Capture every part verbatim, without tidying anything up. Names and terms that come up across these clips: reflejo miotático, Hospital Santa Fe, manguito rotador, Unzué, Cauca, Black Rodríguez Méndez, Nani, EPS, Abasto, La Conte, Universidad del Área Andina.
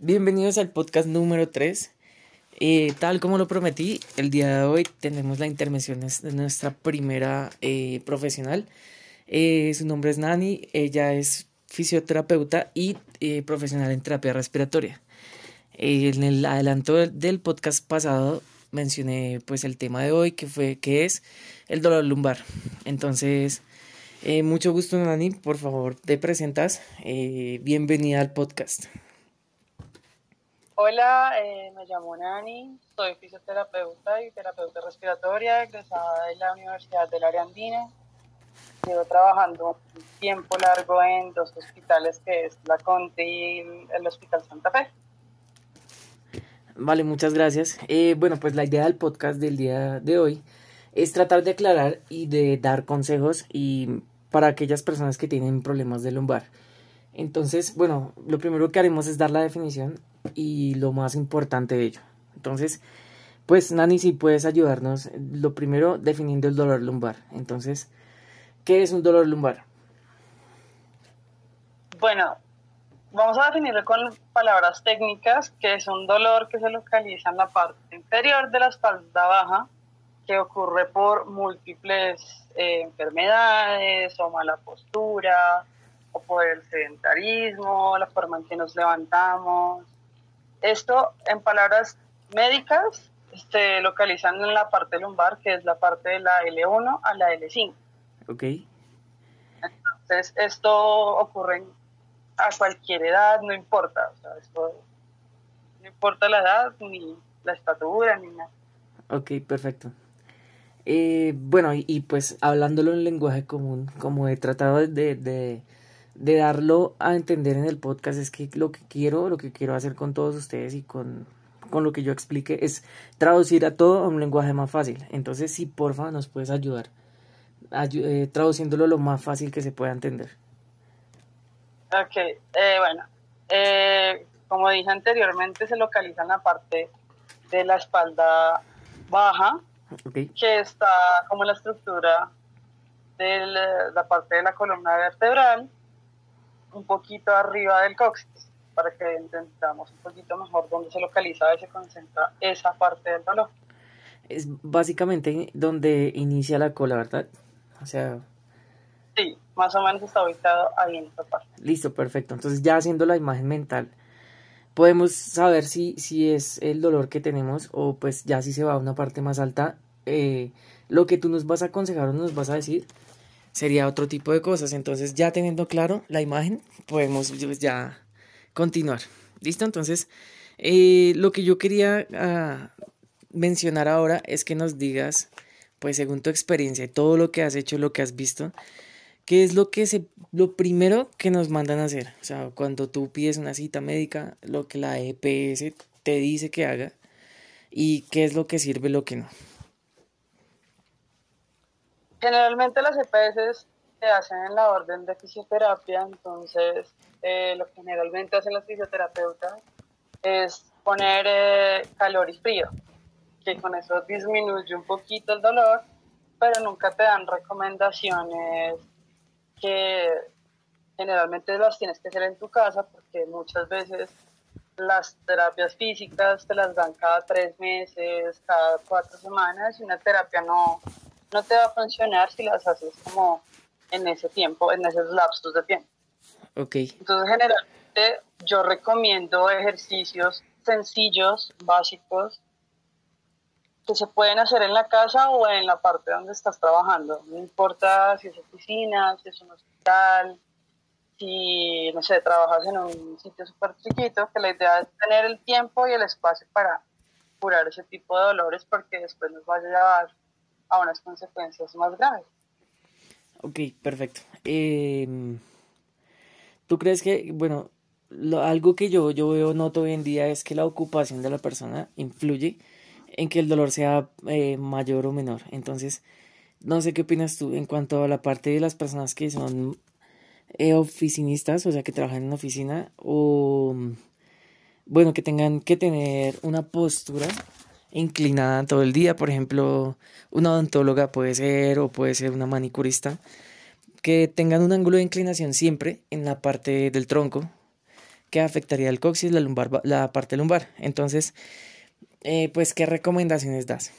Bienvenidos al podcast número tres. Eh, tal como lo prometí, el día de hoy tenemos la intervención de nuestra primera eh, profesional. Eh, su nombre es Nani, ella es fisioterapeuta y eh, profesional en terapia respiratoria. Eh, en el adelanto del, del podcast pasado mencioné pues el tema de hoy, que fue que es el dolor lumbar. Entonces, eh, mucho gusto Nani, por favor te presentas. Eh, bienvenida al podcast. Hola, eh, me llamo Nani, soy fisioterapeuta y terapeuta respiratoria, egresada de la Universidad del Área Andina. Llevo trabajando un tiempo largo en dos hospitales, que es La Conte y el Hospital Santa Fe. Vale, muchas gracias. Eh, bueno, pues la idea del podcast del día de hoy es tratar de aclarar y de dar consejos y para aquellas personas que tienen problemas de lumbar. Entonces, bueno, lo primero que haremos es dar la definición y lo más importante de ello. Entonces, pues Nani, si puedes ayudarnos, lo primero definiendo el dolor lumbar. Entonces, ¿qué es un dolor lumbar? Bueno, vamos a definirlo con palabras técnicas, que es un dolor que se localiza en la parte inferior de la espalda baja, que ocurre por múltiples eh, enfermedades o mala postura, o por el sedentarismo, la forma en que nos levantamos. Esto, en palabras médicas, se localizan en la parte lumbar, que es la parte de la ele uno a la ele cinco. Ok. Entonces, esto ocurre a cualquier edad, no importa. O sea, esto no importa la edad, ni la estatura, ni nada. Ok, perfecto. Eh, bueno, y, y pues, hablándolo en lenguaje común, como he tratado de... de... de darlo a entender en el podcast, es que lo que quiero, lo que quiero hacer con todos ustedes y con, con lo que yo explique es traducir a todo a un lenguaje más fácil. Entonces, si porfa nos puedes ayudar ayu- eh, traduciéndolo lo más fácil que se pueda entender. Ok, eh, bueno, eh, como dije anteriormente, se localiza en la parte de la espalda baja, okay, que está como la estructura de la parte de la columna vertebral, un poquito arriba del coxis, para que entendamos un poquito mejor dónde se localiza y se concentra esa parte del dolor. Es básicamente donde inicia la cola, ¿verdad? O sea... Sí, más o menos está ubicado ahí en esta parte. Listo, perfecto. Entonces, ya haciendo la imagen mental, podemos saber si, si es el dolor que tenemos o pues ya si se va a una parte más alta. Eh, lo que tú nos vas a aconsejar o nos vas a decir sería otro tipo de cosas. Entonces, ya teniendo claro la imagen, podemos ya continuar. ¿Listo? Entonces, eh, lo que yo quería uh, mencionar ahora es que nos digas, pues según tu experiencia y todo lo que has hecho, lo que has visto, ¿qué es lo que se, lo primero que nos mandan a hacer? O sea, cuando tú pides una cita médica, lo que la E P S te dice que haga y qué es lo que sirve, lo que no. Generalmente las E P S se hacen en la orden de fisioterapia, entonces eh, lo que generalmente hacen los fisioterapeutas es poner eh, calor y frío, que con eso disminuye un poquito el dolor, pero nunca te dan recomendaciones que generalmente las tienes que hacer en tu casa, porque muchas veces las terapias físicas te las dan cada tres meses, cada cuatro semanas, y una terapia no... no te va a funcionar si las haces como en ese tiempo, en esos lapsos de tiempo. Okay. Entonces, generalmente yo recomiendo ejercicios sencillos, básicos, que se pueden hacer en la casa o en la parte donde estás trabajando. No importa si es oficina, si es un hospital, si, no sé, trabajas en un sitio súper chiquito, que la idea es tener el tiempo y el espacio para curar ese tipo de dolores, porque después nos va a llevar a unas consecuencias más graves. Ok, perfecto. Eh, ¿Tú crees que, bueno, lo, algo que yo, yo veo, noto hoy en día es que la ocupación de la persona influye en que el dolor sea eh, mayor o menor? Entonces, no sé qué opinas tú en cuanto a la parte de las personas que son eh, oficinistas, o sea, que trabajan en oficina, o, bueno, que tengan que tener una postura inclinada todo el día. Por ejemplo, una odontóloga puede ser, o puede ser una manicurista, que tengan un ángulo de inclinación siempre en la parte del tronco, que afectaría el coxis, la lumbar, la parte lumbar. Entonces, eh, pues, ¿qué recomendaciones das?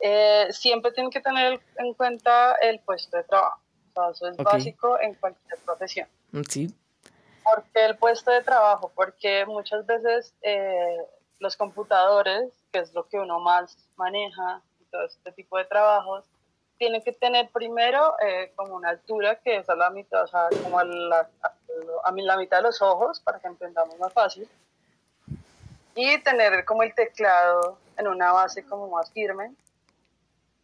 Eh, siempre tienen que tener en cuenta el puesto de trabajo. O sea, eso es okay. básico en cualquier profesión. Sí. ¿Por qué el puesto de trabajo? Porque muchas veces eh, los computadores, que es lo que uno más maneja, todo este tipo de trabajos, tienen que tener primero eh, como una altura que es a la mitad, o sea, como a la, a la mitad de los ojos, para que entendamos más fácil. Y tener como el teclado en una base como más firme,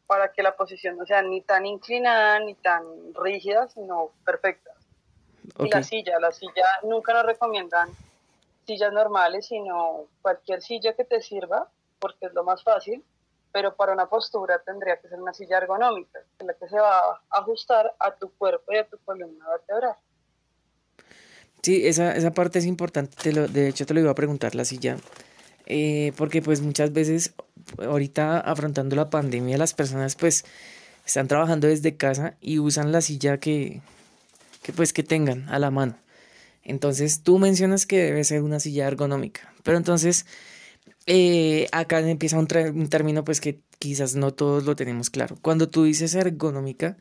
para que la posición no sea ni tan inclinada, ni tan rígida, sino perfecta. Okay. Y la silla, la silla nunca nos recomiendan sillas normales, sino cualquier silla que te sirva, porque es lo más fácil, pero para una postura tendría que ser una silla ergonómica, en la que se va a ajustar a tu cuerpo y a tu columna vertebral. Sí, esa, esa parte es importante, te lo, de hecho te lo iba a preguntar, la silla, eh, porque pues muchas veces ahorita afrontando la pandemia las personas pues están trabajando desde casa y usan la silla que... que pues que tengan a la mano. Entonces tú mencionas que debe ser una silla ergonómica, pero entonces eh, acá empieza un, un término pues que quizás no todos lo tenemos claro. Cuando tú dices ergonómica,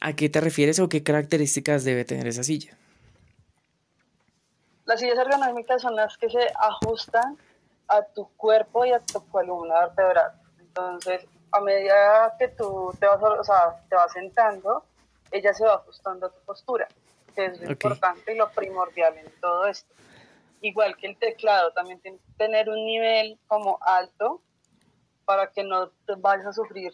¿a qué te refieres o qué características debe tener esa silla? Las sillas ergonómicas son las que se ajustan a tu cuerpo y a tu columna vertebral. Entonces, a medida que tú te vas, o sea, te vas sentando, ella se va ajustando a tu postura, que es lo okay. importante y lo primordial en todo esto. Igual que el teclado, también tiene que tener un nivel como alto para que no te vayas a sufrir,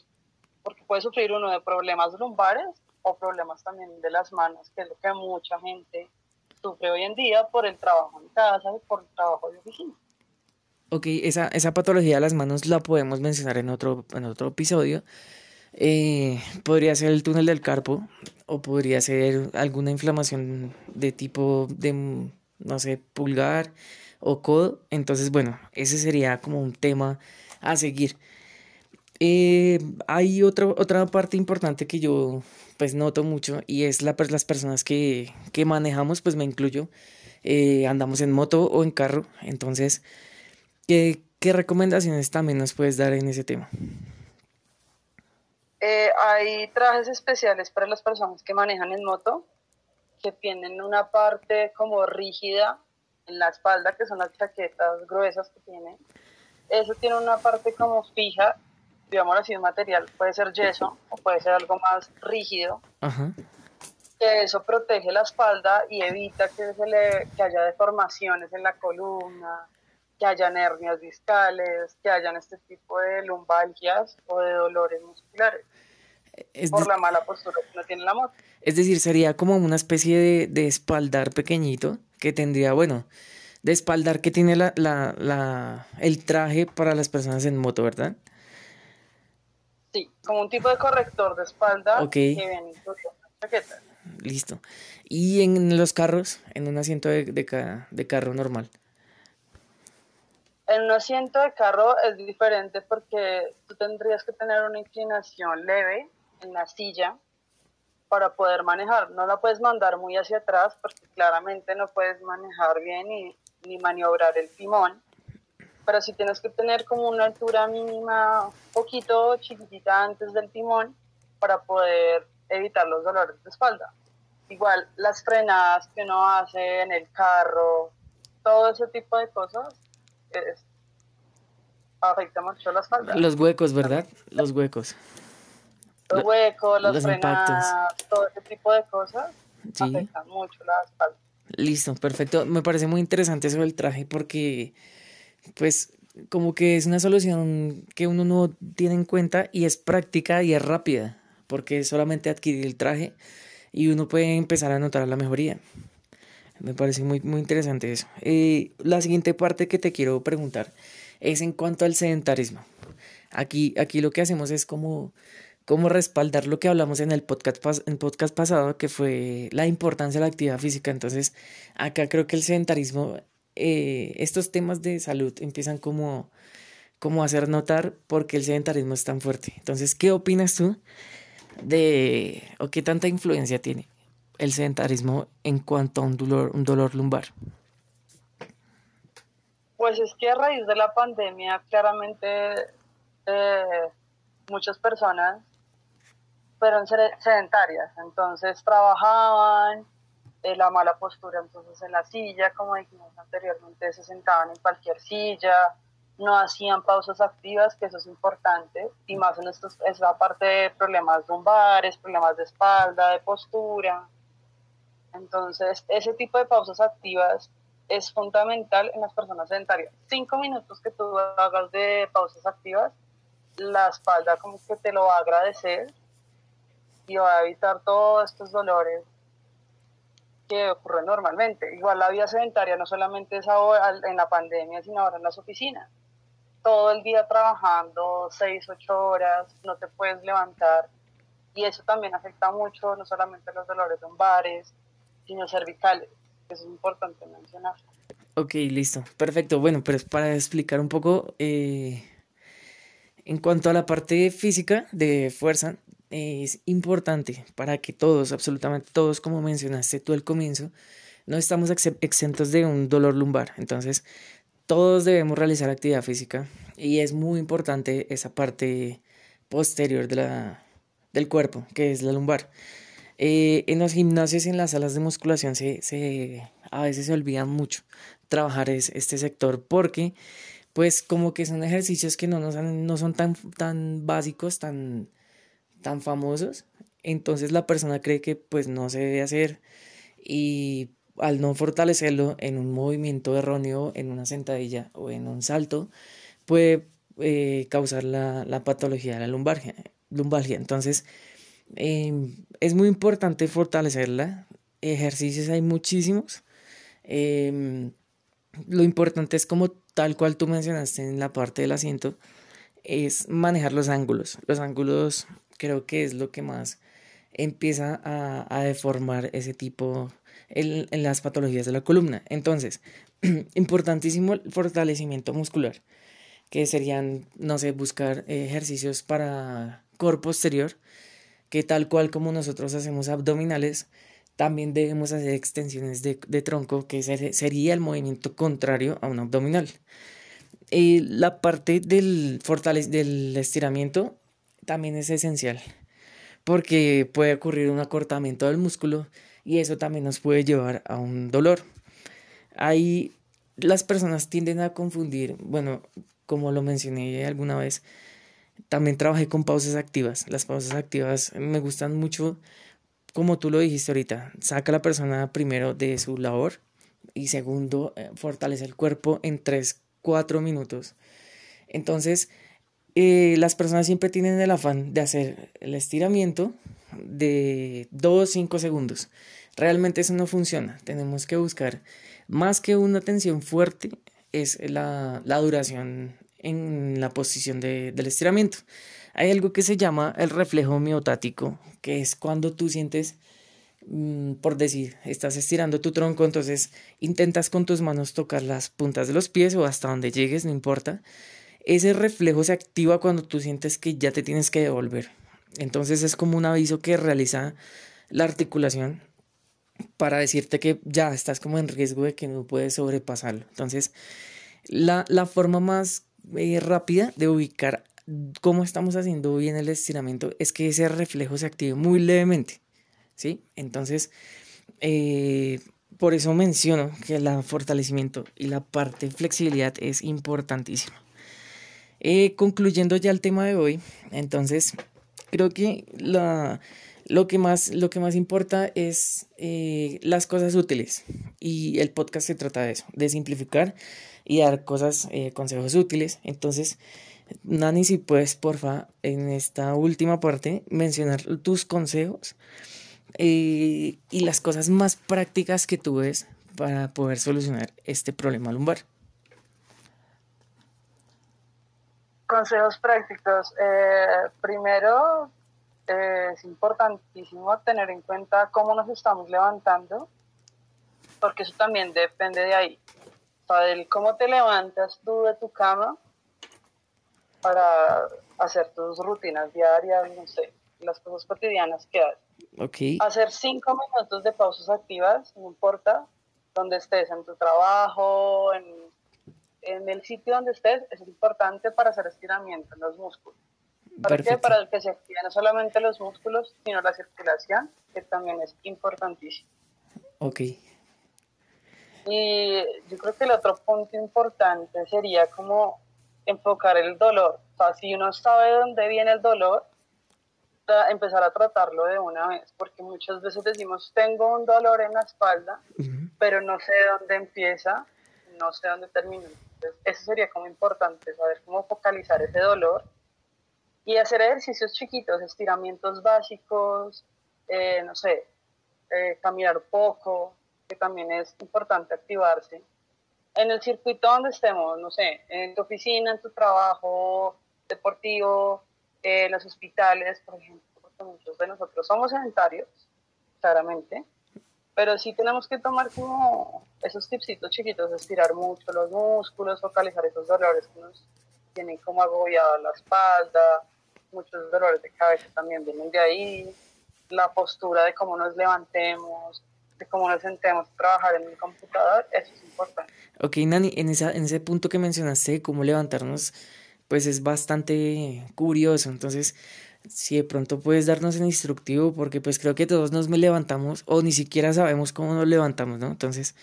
porque puedes sufrir uno de problemas lumbares o problemas también de las manos, que es lo que mucha gente sufre hoy en día por el trabajo en casa y por el trabajo de oficina. Ok, esa, esa patología de las manos la podemos mencionar en otro, en otro episodio. Eh, podría ser el túnel del carpo o podría ser alguna inflamación de tipo de, no sé, pulgar o codo. Entonces, bueno, ese sería como un tema a seguir. Eh, hay otro, otra parte importante que yo pues noto mucho y es la, las personas que, que manejamos, pues me incluyo, eh, andamos en moto o en carro. Entonces, ¿qué, qué recomendaciones también nos puedes dar en ese tema? Eh, hay trajes especiales para las personas que manejan en moto, que tienen una parte como rígida en la espalda, que son las chaquetas gruesas que tienen. Eso tiene una parte como fija, digamos así, un material, puede ser yeso o puede ser algo más rígido. Ajá. Que eso protege la espalda y evita que, se le, que haya deformaciones en la columna, que hayan hernias discales, que hayan este tipo de lumbalgias o de dolores musculares es por de... la mala postura que no tiene la moto. Es decir, sería como una especie de, de espaldar pequeñito que tendría, bueno, de espaldar que tiene la, la, la, el traje para las personas en moto, ¿verdad? Sí, como un tipo de corrector de espalda okay. que viene incluido en la chaqueta. Listo. ¿Y en los carros? En un asiento de, de, de carro normal. En un asiento de carro es diferente porque tú tendrías que tener una inclinación leve en la silla para poder manejar. No la puedes mandar muy hacia atrás porque claramente no puedes manejar bien y, ni maniobrar el timón. Pero sí tienes que tener como una altura mínima, un poquito chiquitita antes del timón para poder evitar los dolores de espalda. Igual las frenadas que uno hace en el carro, todo ese tipo de cosas. Es, afecta mucho la espalda. Los huecos, ¿verdad? Los huecos. Los huecos, las los frenadas, impactos. Todo ese tipo de cosas sí. afectan mucho la espalda. Listo, perfecto. Me parece muy interesante eso del traje porque, pues, como que es una solución que uno no tiene en cuenta y es práctica y es rápida porque es solamente adquirir el traje y uno puede empezar a notar la mejoría. Me parece muy, muy interesante eso. Eh, la siguiente parte que te quiero preguntar es en cuanto al sedentarismo. Aquí, aquí lo que hacemos es como, como respaldar lo que hablamos en el podcast, pas, en podcast pasado, que fue la importancia de la actividad física. Entonces, acá creo que el sedentarismo, eh, estos temas de salud empiezan como, como a hacer notar por qué el sedentarismo es tan fuerte. Entonces, ¿qué opinas tú de o qué tanta influencia tiene el sedentarismo en cuanto a un dolor, un dolor lumbar? Pues es que a raíz de la pandemia, claramente eh, muchas personas fueron sedentarias, entonces trabajaban, eh, la mala postura entonces en la silla, como dijimos anteriormente, se sentaban en cualquier silla, no hacían pausas activas, que eso es importante, y más en estos, esa parte de problemas lumbares, problemas de espalda, de postura. Entonces, ese tipo de pausas activas es fundamental en las personas sedentarias. Cinco minutos que tú hagas de pausas activas, la espalda como que te lo va a agradecer y va a evitar todos estos dolores que ocurren normalmente. Igual la vida sedentaria no solamente es ahora en la pandemia, sino ahora en las oficinas. Todo el día trabajando, seis, ocho horas, no te puedes levantar. Y eso también afecta mucho, no solamente los dolores lumbares, sino cervicales. Eso es importante mencionar. Ok, listo, perfecto. Bueno, pero para explicar un poco, eh, en cuanto a la parte física de fuerza, eh, es importante para que todos, absolutamente todos, como mencionaste tú al comienzo, no estamos ex- exentos de un dolor lumbar. Entonces, todos debemos realizar actividad física y es muy importante esa parte posterior de la, del cuerpo, que es la lumbar. Eh, en los gimnasios y en las salas de musculación se, se, a veces se olvidan mucho trabajar es, este sector porque pues como que son ejercicios que no, nos han, no son tan, tan básicos, tan, tan famosos, entonces la persona cree que pues no se debe hacer y al no fortalecerlo en un movimiento erróneo, en una sentadilla o en un salto puede eh, causar la, la patología de la lumbalgia, lumbalgia. Entonces Eh, es muy importante fortalecerla. Ejercicios hay muchísimos. Eh, lo importante es, como tal cual tú mencionaste en la parte del asiento, es manejar los ángulos. Los ángulos creo que es lo que más empieza a, a deformar ese tipo en, en las patologías de la columna. Entonces, importantísimo el fortalecimiento muscular, que serían, no sé, buscar ejercicios para cuerpo posterior, que tal cual como nosotros hacemos abdominales, también debemos hacer extensiones de, de tronco, que ser, sería el movimiento contrario a un abdominal. Eh, la parte del, fortale- del estiramiento también es esencial, porque puede ocurrir un acortamiento del músculo y eso también nos puede llevar a un dolor. Ahí las personas tienden a confundir, bueno, como lo mencioné alguna vez, también trabajé con pausas activas. Las pausas activas me gustan mucho, como tú lo dijiste ahorita. Saca a la persona primero de su labor y segundo, fortalece el cuerpo en tres, cuatro minutos. Entonces, eh, las personas siempre tienen el afán de hacer el estiramiento de dos, cinco segundos. Realmente eso no funciona. Tenemos que buscar, más que una tensión fuerte, es la, la duración en la posición de, del estiramiento. Hay algo que se llama el reflejo miotático, que es cuando tú sientes, mmm, por decir, estás estirando tu tronco, entonces intentas con tus manos tocar las puntas de los pies o hasta donde llegues, no importa. Ese reflejo se activa cuando tú sientes que ya te tienes que devolver. Entonces es como un aviso que realiza la articulación para decirte que ya estás como en riesgo de que no puedes sobrepasarlo. Entonces la, la forma más Eh, rápida de ubicar cómo estamos haciendo bien el estiramiento es que ese reflejo se active muy levemente, ¿sí? Entonces, eh, por eso menciono que el fortalecimiento y la parte de flexibilidad es importantísima. Eh, concluyendo ya el tema de hoy, entonces, creo que la, lo, que más, lo que más importa es eh, las cosas útiles, y el podcast se trata de eso, de simplificar y dar cosas, eh, consejos útiles. Entonces, Nani, si puedes, porfa, en esta última parte, mencionar tus consejos eh, y las cosas más prácticas que tú ves para poder solucionar este problema lumbar. Consejos prácticos. Eh, primero, eh, es importantísimo tener en cuenta cómo nos estamos levantando, porque eso también depende de ahí. Del cómo te levantas tú de tu cama para hacer tus rutinas diarias, no sé, las cosas cotidianas que haces. Okay. Hacer cinco minutos de pausas activas, no importa donde estés, en tu trabajo, en, en el sitio donde estés, es importante para hacer estiramiento en los músculos. ¿Para qué? Para que se activen no solamente los músculos, sino la circulación, que también es importantísimo. Ok. Y yo creo que el otro punto importante sería como enfocar el dolor. O sea, si uno sabe dónde viene el dolor, empezar a tratarlo de una vez, porque muchas veces decimos, tengo un dolor en la espalda, uh-huh, pero no sé dónde empieza, no sé dónde termina. Entonces, eso sería como importante, saber cómo focalizar ese dolor y hacer ejercicios chiquitos, estiramientos básicos, eh, no sé, eh, caminar poco, que también es importante activarse. En el circuito donde estemos, no sé, en tu oficina, en tu trabajo deportivo, Eh, los hospitales, por ejemplo, porque muchos de nosotros somos sedentarios, claramente, pero sí tenemos que tomar como esos tipsitos chiquitos, estirar mucho los músculos, focalizar esos dolores que nos tienen como agobiada la espalda, muchos dolores de cabeza también vienen de ahí, la postura de cómo nos levantemos, de cómo nos sentemos, trabajar en el computador, eso es importante. Ok, Nani, en, esa, en ese punto que mencionaste, cómo levantarnos, pues es bastante curioso, entonces si de pronto puedes darnos el instructivo, porque pues creo que todos nos levantamos o ni siquiera sabemos cómo nos levantamos, ¿no? Entonces,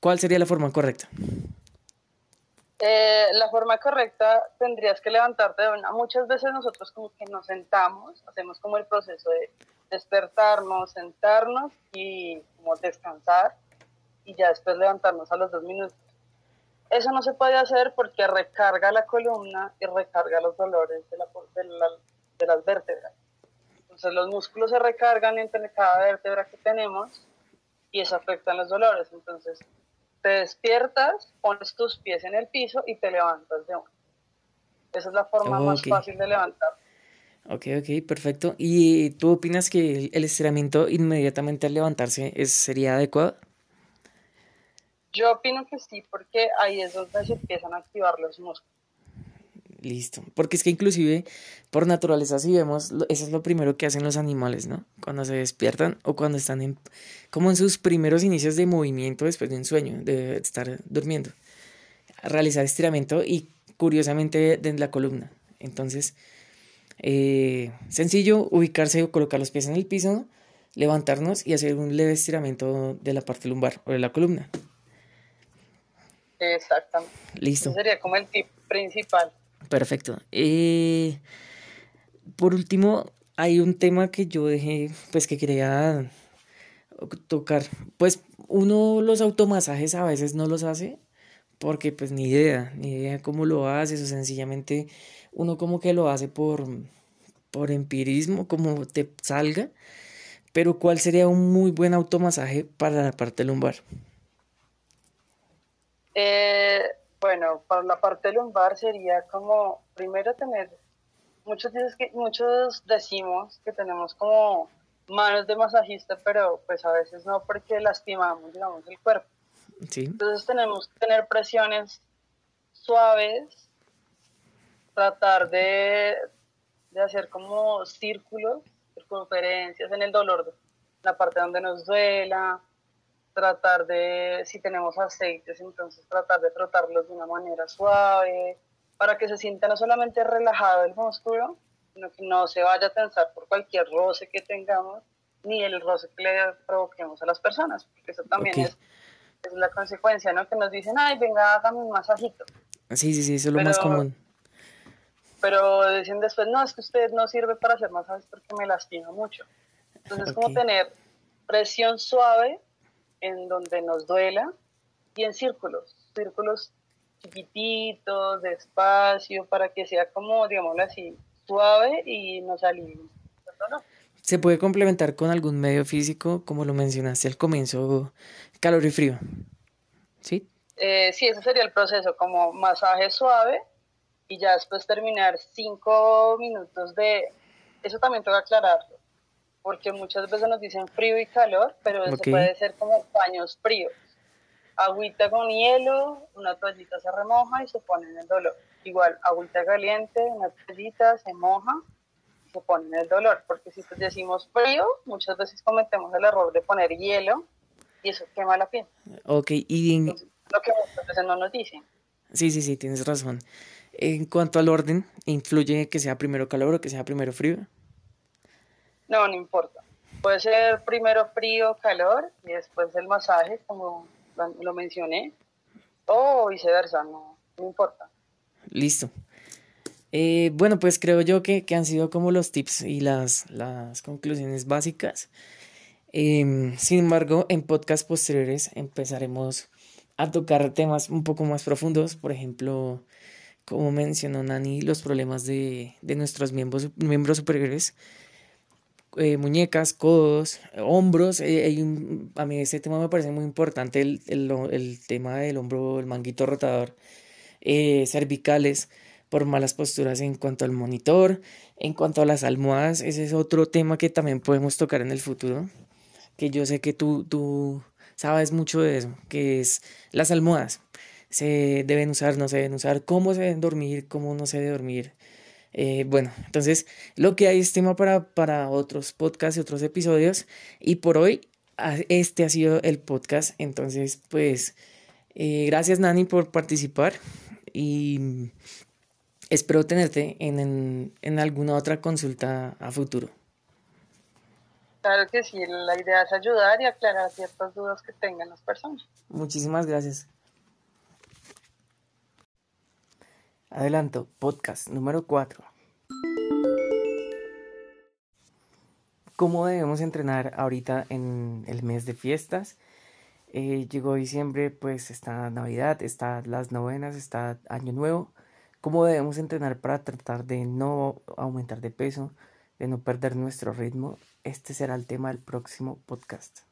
¿cuál sería la forma correcta? Eh, la forma correcta tendrías que levantarte de una. Muchas veces nosotros como que nos sentamos, hacemos como el proceso de despertarnos, sentarnos y como descansar y ya después levantarnos a los dos minutos. Eso no se puede hacer porque recarga la columna y recarga los dolores de, la, de, la, de las vértebras. Entonces los músculos se recargan entre cada vértebra que tenemos y eso afecta los dolores. Entonces te despiertas, pones tus pies en el piso y te levantas de uno. Esa es la forma oh, más okay. fácil de levantar. Ok, ok, perfecto. ¿Y tú opinas que el estiramiento inmediatamente al levantarse es, sería adecuado? Yo opino que sí, porque ahí es donde se empiezan a activar los músculos. Listo, porque es que inclusive por naturaleza si vemos, eso es lo primero que hacen los animales, ¿no? Cuando se despiertan o cuando están en, como en sus primeros inicios de movimiento después de un sueño, de estar durmiendo, realizar estiramiento y curiosamente de la columna. Entonces, eh, sencillo, ubicarse o colocar los pies en el piso, levantarnos y hacer un leve estiramiento de la parte lumbar o de la columna. Exactamente. Listo. Ese sería como el tip principal. Perfecto. Eh, por último, hay un tema que yo dejé, pues que quería tocar. Pues uno los automasajes a veces no los hace porque pues ni idea, ni idea cómo lo haces o sencillamente uno como que lo hace por, por empirismo, como te salga. Pero ¿cuál sería un muy buen automasaje para la parte lumbar? Eh, bueno, para la parte lumbar sería como, primero tener, muchos, dices que, muchos decimos que tenemos como manos de masajista, pero pues a veces no porque lastimamos, digamos, el cuerpo. Sí. Entonces tenemos que tener presiones suaves, tratar de, de hacer como círculos, circunferencias en el dolor, la parte donde nos duela, tratar de, si tenemos aceites, entonces tratar de frotarlos de una manera suave, para que se sienta no solamente relajado el músculo, sino que no se vaya a tensar por cualquier roce que tengamos, ni el roce que le provoquemos a las personas, porque eso también okay. es, es la consecuencia, ¿no? Que nos dicen, ay, venga, hágame un masajito. Sí, sí, sí, eso es lo pero, más común. Pero dicen después, no, es que usted no sirve para hacer masajes porque me lastima mucho. Entonces, okay. es como tener presión suave, en donde nos duela y en círculos, círculos chiquititos, despacio, para que sea como, digámoslo así, suave y nos alivie. ¿No? ¿Se puede complementar con algún medio físico, como lo mencionaste al comienzo, calor y frío? Sí, eh, sí, ese sería el proceso, como masaje suave y ya después terminar cinco minutos de... Eso también tengo que aclararlo. Porque muchas veces nos dicen frío y calor, pero eso okay. puede ser como paños fríos. Agüita con hielo, una toallita se remoja y se pone en el dolor. Igual, agüita caliente, una toallita se moja suponen el dolor, porque si decimos frío, muchas veces cometemos el error de poner hielo y eso quema la piel. Ok, y... En... Entonces, lo que muchas veces no nos dicen. Sí, sí, sí, tienes razón. En cuanto al orden, ¿influye que sea primero calor o que sea primero frío? No, no importa. Puede ser primero frío, calor, y después el masaje, como lo mencioné, o viceversa, no, no importa. Listo. Eh, bueno, pues creo yo que, que han sido como los tips y las, las conclusiones básicas. Eh, sin embargo, en podcasts posteriores empezaremos a tocar temas un poco más profundos, por ejemplo, como mencionó Nani, los problemas de, de nuestros miembros, miembros superiores, eh, muñecas, codos, hombros. Eh, hay un, a mí este tema me parece muy importante, el, el, el tema del hombro, el manguito rotador, eh, cervicales, por malas posturas en cuanto al monitor, en cuanto a las almohadas. Ese es otro tema que también podemos tocar en el futuro, que yo sé que tú... tú sabes mucho de eso, que es las almohadas. Se deben usar, no se deben usar, cómo se deben dormir, cómo no se debe dormir. Eh, bueno, entonces lo que hay es tema para, para otros podcasts y otros episodios. Y por hoy este ha sido el podcast. Entonces, pues, eh, gracias Nani por participar y espero tenerte en, en, en alguna otra consulta a futuro. Claro que sí, la idea es ayudar y aclarar ciertas dudas que tengan las personas. Muchísimas gracias. Adelanto, podcast número cuatro. ¿Cómo debemos entrenar ahorita en el mes de fiestas? Eh, llegó diciembre, pues está Navidad, están las novenas, está Año Nuevo. ¿Cómo debemos entrenar para tratar de no aumentar de peso, de no perder nuestro ritmo? Este será el tema del próximo podcast.